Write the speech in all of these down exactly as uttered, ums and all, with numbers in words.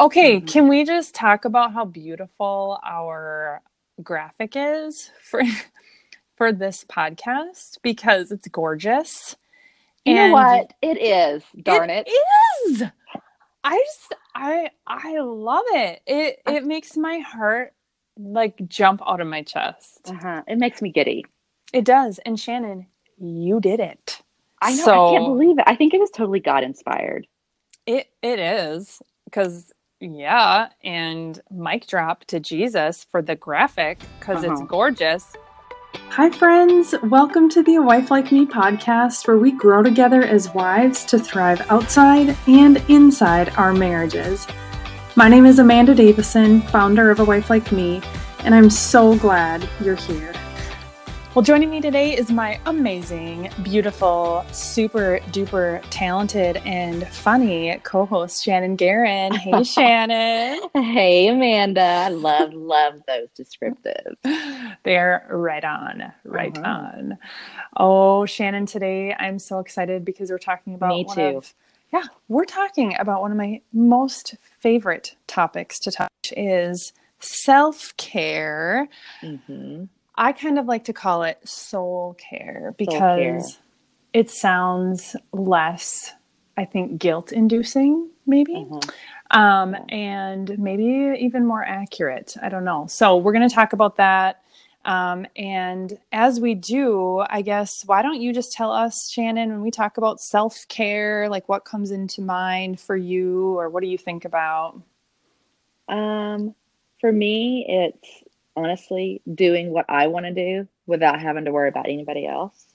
Okay, mm-hmm. Can we just talk about how beautiful our graphic is for for this podcast? Because it's gorgeous. You and know what? It is. Darn it. It is. I just I I love it. It it makes my heart like jump out of my chest. Uh-huh. It makes me giddy. It does. And Shannon, you did it. I know. So, I can't believe it. I think it was totally God inspired. It it is. Because, yeah, and mic drop to Jesus for the graphic, because uh-huh. It's gorgeous. Hi, friends. Welcome to the A Wife Like Me podcast, where we grow together as wives to thrive outside and inside our marriages. My name is Amanda Davison, founder of A Wife Like Me, and I'm so glad you're here. Well, joining me today is my amazing, beautiful, super duper talented and funny co-host, Shannon Guerin. Hey, Shannon. Hey, Amanda. I love, love those descriptives. They're right on, right uh-huh. on. Oh, Shannon, today I'm so excited because we're talking about me one too. Of, yeah, we're talking about one of my most favorite topics to touch is self-care. Mm-hmm. I kind of like to call it soul care because soul care. It sounds less, I think, guilt-inducing, maybe, mm-hmm. um, and maybe even more accurate. I don't know. So we're going to talk about that. Um, and as we do, I guess, why don't you just tell us, Shannon, when we talk about self-care, like what comes into mind for you or what do you think about? Um, for me, it's honestly doing what I want to do without having to worry about anybody else.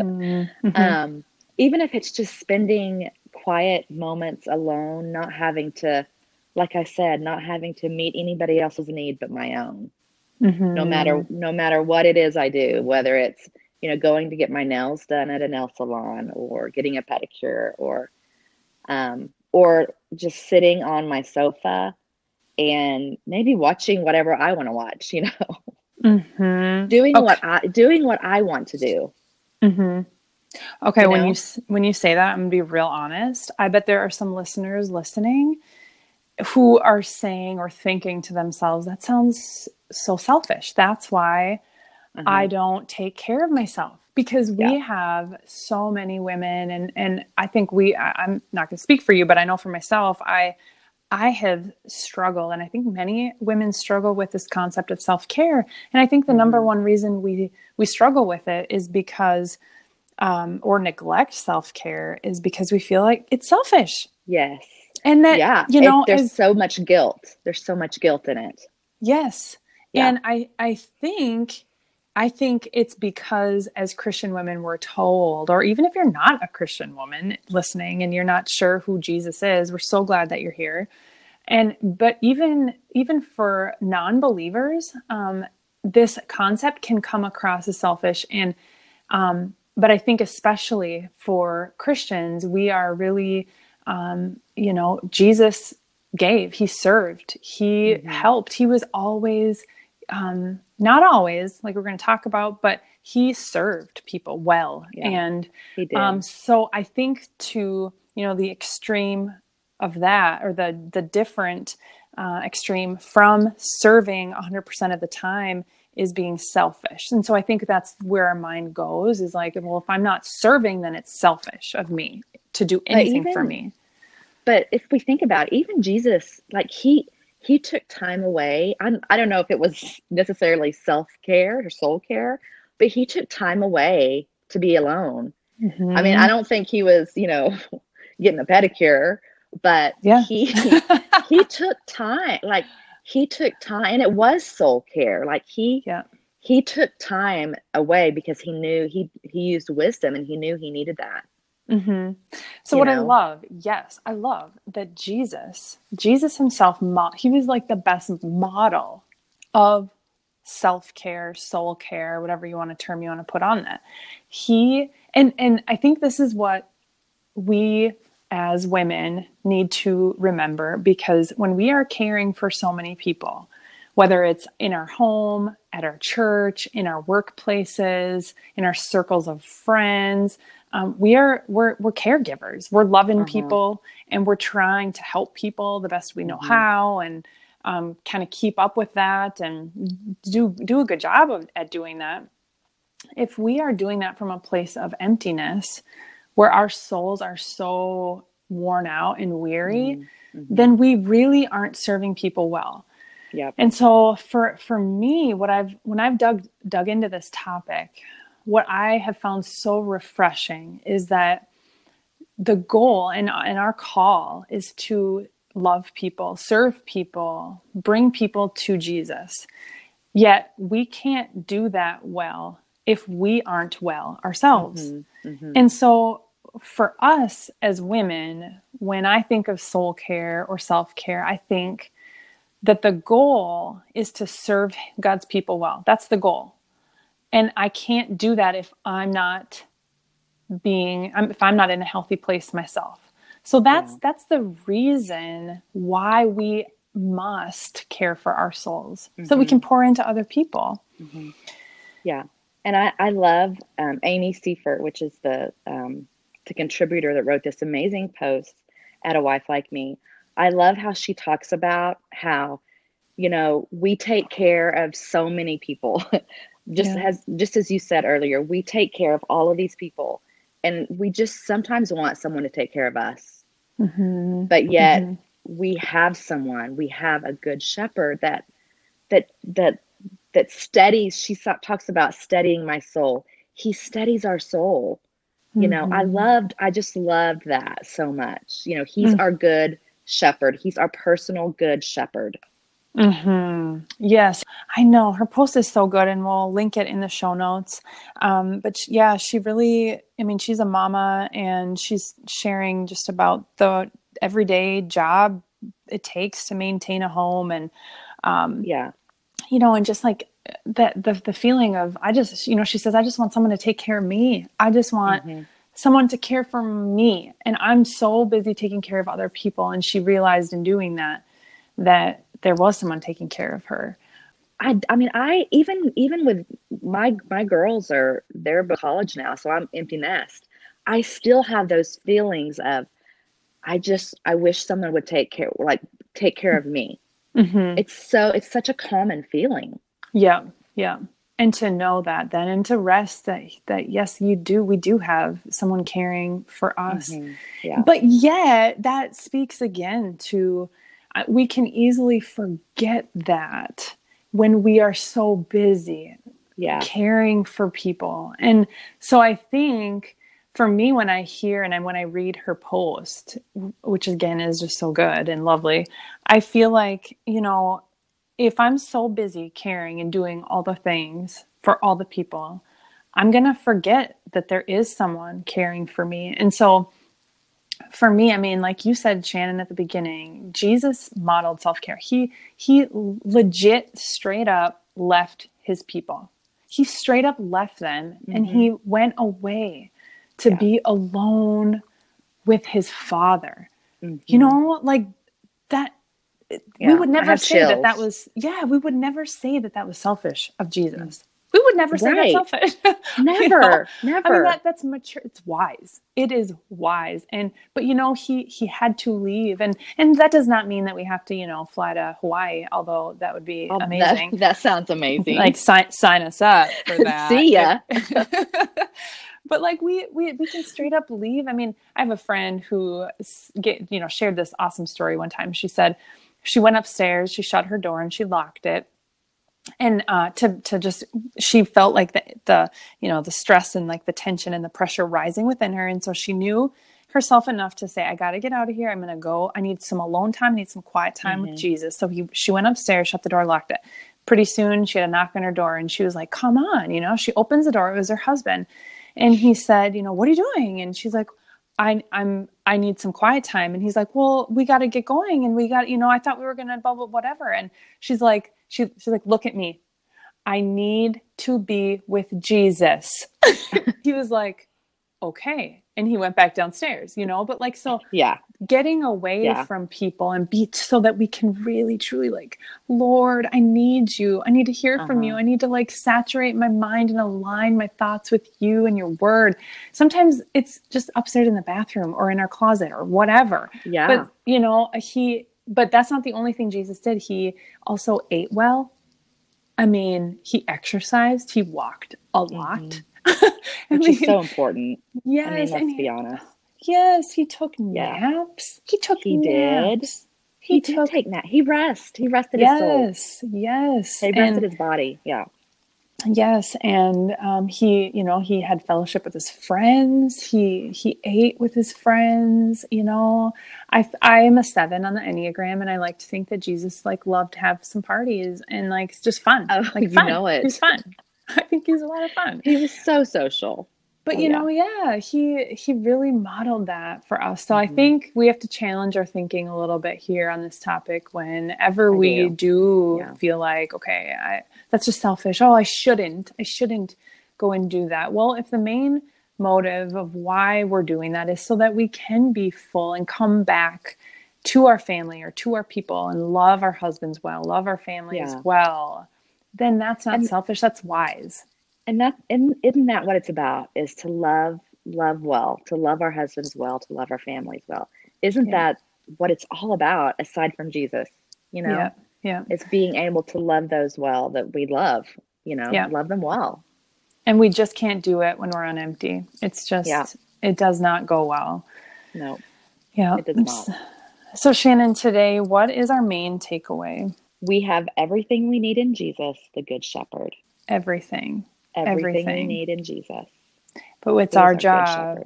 mm-hmm. Um, even if it's just spending quiet moments alone, not having to, like I said, not having to meet anybody else's need but my own, mm-hmm. no matter, no matter what it is I do, whether it's, you know, going to get my nails done at a nail salon or getting a pedicure or, um, or just sitting on my sofa and maybe watching whatever I want to watch, you know, mm-hmm. doing okay. what I, doing what I want to do. Mm-hmm. Okay. You when know? you, when you say that, I'm gonna be real honest. I bet there are some listeners listening who are saying, or thinking to themselves, that sounds so selfish. That's why uh-huh. I don't take care of myself, because we yeah. have so many women. And, and I think we, I, I'm not going to speak for you, but I know for myself, I, I have struggled, and I think many women struggle with this concept of self-care. And I think the mm-hmm. number one reason we, we struggle with it is because, um, or neglect self-care is because we feel like it's selfish. Yes. And that, yeah. you know, it, there's as, so much guilt. There's so much guilt in it. Yes. Yeah. And I, I think, I think it's because as Christian women we're told, or even if you're not a Christian woman listening and you're not sure who Jesus is, we're so glad that you're here. And, but even, even for non-believers, um, this concept can come across as selfish. And, um, but I think especially for Christians, we are really, um, you know, Jesus gave, he served, he mm-hmm. helped, he was always, um, not always, like we're going to talk about, but he served people well. Yeah, and he did. Um, so I think to, you know, the extreme of that, or the, the different uh, extreme from serving one hundred percent of the time is being selfish. And so I think that's where our mind goes, is like, well, if I'm not serving, then it's selfish of me to do anything even, for me. But if we think about it, even Jesus, like he... He took time away. I, I don't know if it was necessarily self-care or soul care, but he took time away to be alone. Mm-hmm. I mean, I don't think he was, you know, getting a pedicure, but yeah. he, he, he took time, like he took time, and it was soul care. Like he, yeah. he took time away because he knew he, he used wisdom and he knew he needed that. Mm-hmm. So you what know. I love, yes, I love that Jesus, Jesus himself, he was like the best model of self-care, soul care, whatever you want to term you want to put on that. He, and, and I think this is what we as women need to remember, because when we are caring for so many people, whether it's in our home, at our church, in our workplaces, in our circles of friends, Um, we are, we're, we're caregivers. We're loving mm-hmm. people, and we're trying to help people the best we know mm-hmm. how, and um, kind of keep up with that and do, do a good job of, at doing that. If we are doing that from a place of emptiness where our souls are so worn out and weary, mm-hmm. then we really aren't serving people well. Yep. And so for, for me, what I've, when I've dug, dug into this topic, what I have found so refreshing is that the goal and, and our call is to love people, serve people, bring people to Jesus. Yet we can't do that well if we aren't well ourselves. Mm-hmm, mm-hmm. And so for us as women, when I think of soul care or self-care, I think that the goal is to serve God's people well. That's the goal. And I can't do that if I'm not being, if I'm not in a healthy place myself. So that's, yeah. that's the reason why we must care for our souls mm-hmm. so we can pour into other people. Mm-hmm. Yeah. And I, I love um, Amy Seifert, which is the, um, the contributor that wrote this amazing post at A Wife Like Me. I love how she talks about how, you know, we take care of so many people. Just yeah. as just as you said earlier, we take care of all of these people, and we just sometimes want someone to take care of us. Mm-hmm. But yet mm-hmm. we have someone, we have a good shepherd that that that that steadies. She talks about steadying my soul. He steadies our soul. Mm-hmm. You know, I loved, I just loved that so much. You know, he's mm-hmm. our good shepherd. He's our personal good shepherd. Mm-hmm. Yes, I know. Her post is so good, and we'll link it in the show notes. Um, but she, yeah, she really, I mean, she's a mama, and she's sharing just about the everyday job it takes to maintain a home. And, um, yeah, you know, and just like that, the, the feeling of, I just, you know, she says, I just want someone to take care of me. I just want mm-hmm. someone to care for me. And I'm so busy taking care of other people. And she realized in doing that, that there was someone taking care of her. I, I mean, I, even, even with my, my girls are, they're in college now, so I'm empty nest. I still have those feelings of, I just, I wish someone would take care, like take care of me. Mm-hmm. It's so, it's such a common feeling. Yeah. Yeah. And to know that then, and to rest that, that yes, you do, we do have someone caring for us, mm-hmm. yeah. but yet that speaks again to, we can easily forget that when we are so busy yeah. caring for people. And so I think for me, when I hear and when I read her post, which again is just so good and lovely, I feel like, you know, if I'm so busy caring and doing all the things for all the people, I'm going to forget that there is someone caring for me. And so for me, I mean, like you said, Shannon, at the beginning, Jesus modeled self-care. He, he legit straight up left his people. He straight up left them mm-hmm. and he went away to yeah. be alone with his Father. Mm-hmm. You know, like that, yeah. we would never say chills. that that was, yeah, we would never say that that was selfish of Jesus. Mm-hmm. We would never say right. that's selfish. Never, you know? never. I mean, that, that's mature. It's wise. It is wise. And, but you know, he, he had to leave, and, and that does not mean that we have to, you know, fly to Hawaii, although that would be oh, amazing. That, that sounds amazing. Like sign, sign us up for that. See ya. But like we, we, we can straight up leave. I mean, I have a friend who get, you know, shared this awesome story one time. She said she went upstairs, she shut her door, and she locked it. And, uh, to, to just, she felt like the, the, you know, the stress and like the tension and the pressure rising within her. And so she knew herself enough to say, I got to get out of here. I'm going to go. I need some alone time. I need some quiet time mm-hmm. with Jesus. So he, she went upstairs, shut the door, locked it. Pretty soon she had a knock on her door, and she was like, come on, you know, she opens the door. It was her husband. And he said, you know, what are you doing? And she's like, I, I'm, I need some quiet time. And he's like, well, we got to get going. And we got, you know, I thought we were going to bubble, whatever. And she's like, She, she's like, look at me. I need to be with Jesus. He was like, okay. and he went back downstairs, you know, but like, so yeah, getting away yeah. from people and be so that we can really truly like, Lord, I need you. I need to hear uh-huh. from you. I need to like saturate my mind and align my thoughts with you and your word. Sometimes it's just upstairs in the bathroom or in our closet or whatever. Yeah. But you know, he, but that's not the only thing Jesus did. He also ate well. I mean, he exercised, he walked a lot. Mm-hmm. Which mean, is so important. Yes, I mean, let's he, be honest. Yes, he took naps. He took he naps. Did. He, he took, did take naps. He rest. He rested yes, his soul. Yes, yes. He rested and, his body. Yeah. Yes, and um, he, you know, he had fellowship with his friends. He he ate with his friends. You know, I I am a seven on the Enneagram, and I like to think that Jesus like loved to have some parties and like it's just fun. Oh, like you fun. Know it. He's fun. I think he's a lot of fun. He was so social. But, oh, you know, yeah. yeah, he he really modeled that for us. So mm-hmm. I think we have to challenge our thinking a little bit here on this topic whenever I we do, do yeah. feel like, okay, I, that's just selfish. Oh, I shouldn't. I shouldn't go and do that. Well, if the main motive of why we're doing that is so that we can be full and come back to our family or to our people and love our husbands well, love our family yeah. as well, then that's not and, selfish. That's wise. And that, and isn't that what it's about, is to love, love well, to love our husbands well, to love our families well. Isn't yeah. that what it's all about aside from Jesus? You know, yeah. yeah. It's being able to love those well that we love, you know, yeah. love them well. And we just can't do it when we're on empty. It's just, yeah. it does not go well. No, yeah. It does not. So Shannon, today, what is our main takeaway? We have everything we need in Jesus, the Good Shepherd. Everything. Everything, everything. we need in Jesus. But it's our, our job.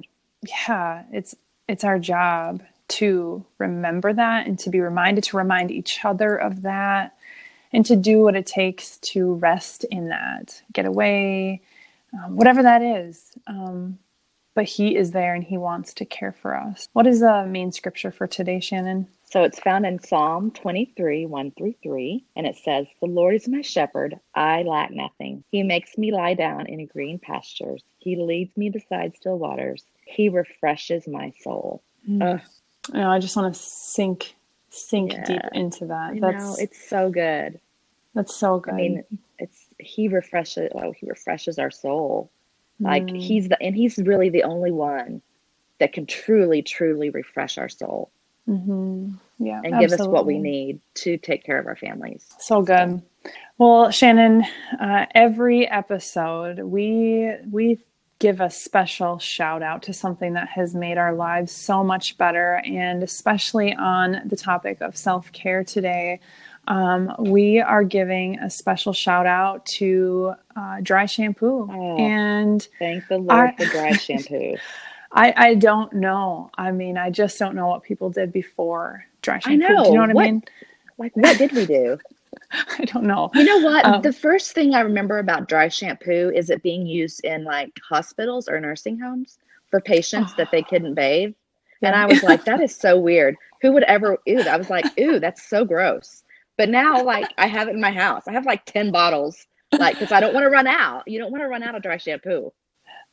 Yeah, it's it's our job to remember that and to be reminded, to remind each other of that, and to do what it takes to rest in that, get away, um, whatever that is. Um, but he is there and he wants to care for us. What is the main scripture for today, Shannon? So it's found in Psalm twenty-three, one through three, and it says, "The Lord is my shepherd, I lack nothing. He makes me lie down in green pastures. He leads me beside still waters. He refreshes my soul." Mm. You know, I just want to sink, sink yeah. deep into that. That's, know, it's so good. That's so good. I mean, it's he refreshes. Oh, he refreshes our soul. Mm. Like he's the, and he's really the only one that can truly, truly refresh our soul. Mm-hmm. Yeah, and absolutely. Give us what we need to take care of our families. So good. So. Well, Shannon, uh, every episode we we give a special shout out to something that has made our lives so much better, and especially on the topic of self-care today. Um, we are giving a special shout out to uh, dry shampoo. Oh, and thank the Lord I- for dry shampoo. I, I don't know. I mean, I just don't know what people did before dry shampoo. I know. Do you know what, what I mean? Like, what did we do? I don't know. You know what? Um, the first thing I remember about dry shampoo is it being used in, like, hospitals or nursing homes for patients oh, that they couldn't bathe. Yeah. And I was like, that is so weird. Who would ever – ew. I was like, ew, that's so gross. But now, like, I have it in my house. I have, like, ten bottles, like, because I don't want to run out. You don't want to run out of dry shampoo.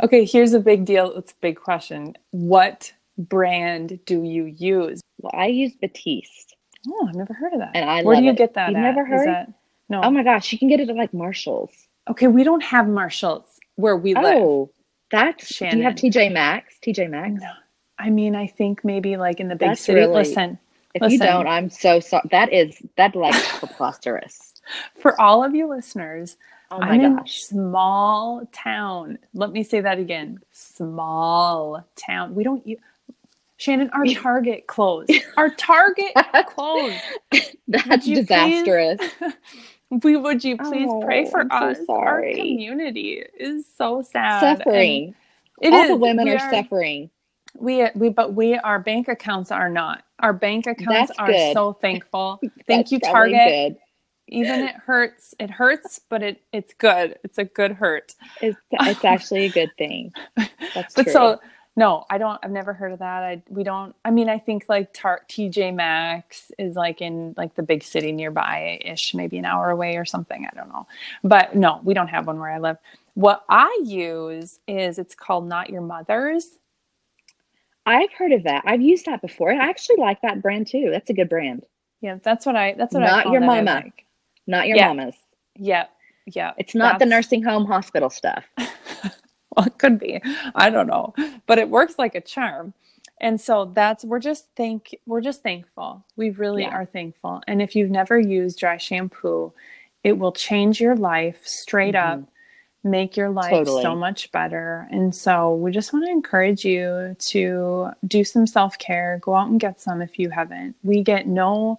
Okay, here's a big deal. It's a big question. What brand do you use? Well, I use Batiste. Oh, I've never heard of that. And I Where love do you it. Get that You've at? Never heard? Is that... No. Oh my gosh, you can get it at like Marshalls. Okay, we don't have Marshalls where we oh, live. Oh, that's Shannon. Do you have T J Maxx? T J Maxx? No. I mean, I think maybe like in the big that's city. Really, listen, if listen. You don't, I'm so sorry. That is that like preposterous. For all of you listeners. Oh my I'm gosh. In small town. Let me say that again. Small town. We don't, e- Shannon, our Target closed. Our Target closed. That's disastrous. Please, we, would you please oh, pray for I'm us? So sorry. Our community is so sad. Suffering. It All is. The women we are, are suffering. We, we, but we, our bank accounts are not. Our bank accounts That's are good. So thankful. Thank That's you, Target. Good. Even it hurts, it hurts, but it it's good. It's a good hurt. It's, it's actually a good thing. That's but true. So, no, I don't, I've never heard of that. I, we don't, I mean, I think like tar- T J Maxx is like in like the big city nearby-ish, maybe an hour away or something. I don't know. But no, we don't have one where I live. What I use is it's called Not Your Mother's. I've heard of that. I've used that before. And I actually like that brand too. That's a good brand. Yeah, that's what I, that's what not I call your that, mama. I like. Not your yeah. mama's. Yeah. Yeah. It's not that's... the nursing home hospital stuff. Well, it could be. I don't know. But it works like a charm. And so that's, we're just thank, we're just thankful. We really yeah. are thankful. And if you've never used dry shampoo, it will change your life straight mm-hmm. up, make your life totally. so much better. And so we just want to encourage you to do some self-care, go out and get some if you haven't. We get no,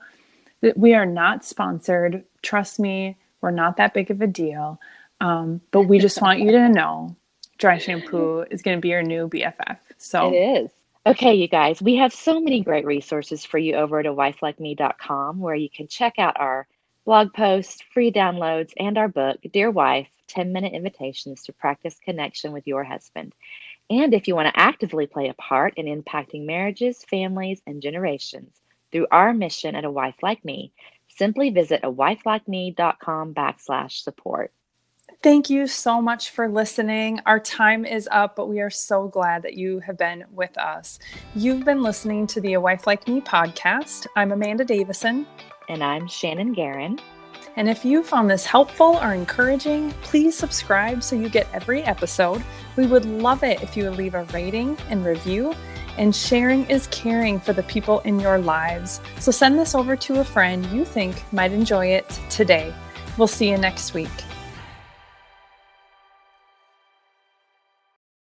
we are not sponsored. Trust me, we're not that big of a deal. Um, but we just want you to know dry shampoo is going to be your new B F F. So it is. Okay, you guys, we have so many great resources for you over at a wife like me dot com, where you can check out our blog posts, free downloads, and our book, Dear Wife, ten-minute Invitations to Practice Connection with Your Husband. And if you want to actively play a part in impacting marriages, families, and generations through our mission at A Wife Like Me, simply visit awifelikeme.com backslash support. Thank you so much for listening. Our time is up, but we are so glad that you have been with us. You've been listening to the A Wife Like Me podcast. I'm Amanda Davison. And I'm Shannon Guerin. And if you found this helpful or encouraging, please subscribe so you get every episode. We would love it if you would leave a rating and review. And sharing is caring for the people in your lives. So send this over to a friend you think might enjoy it today. We'll see you next week.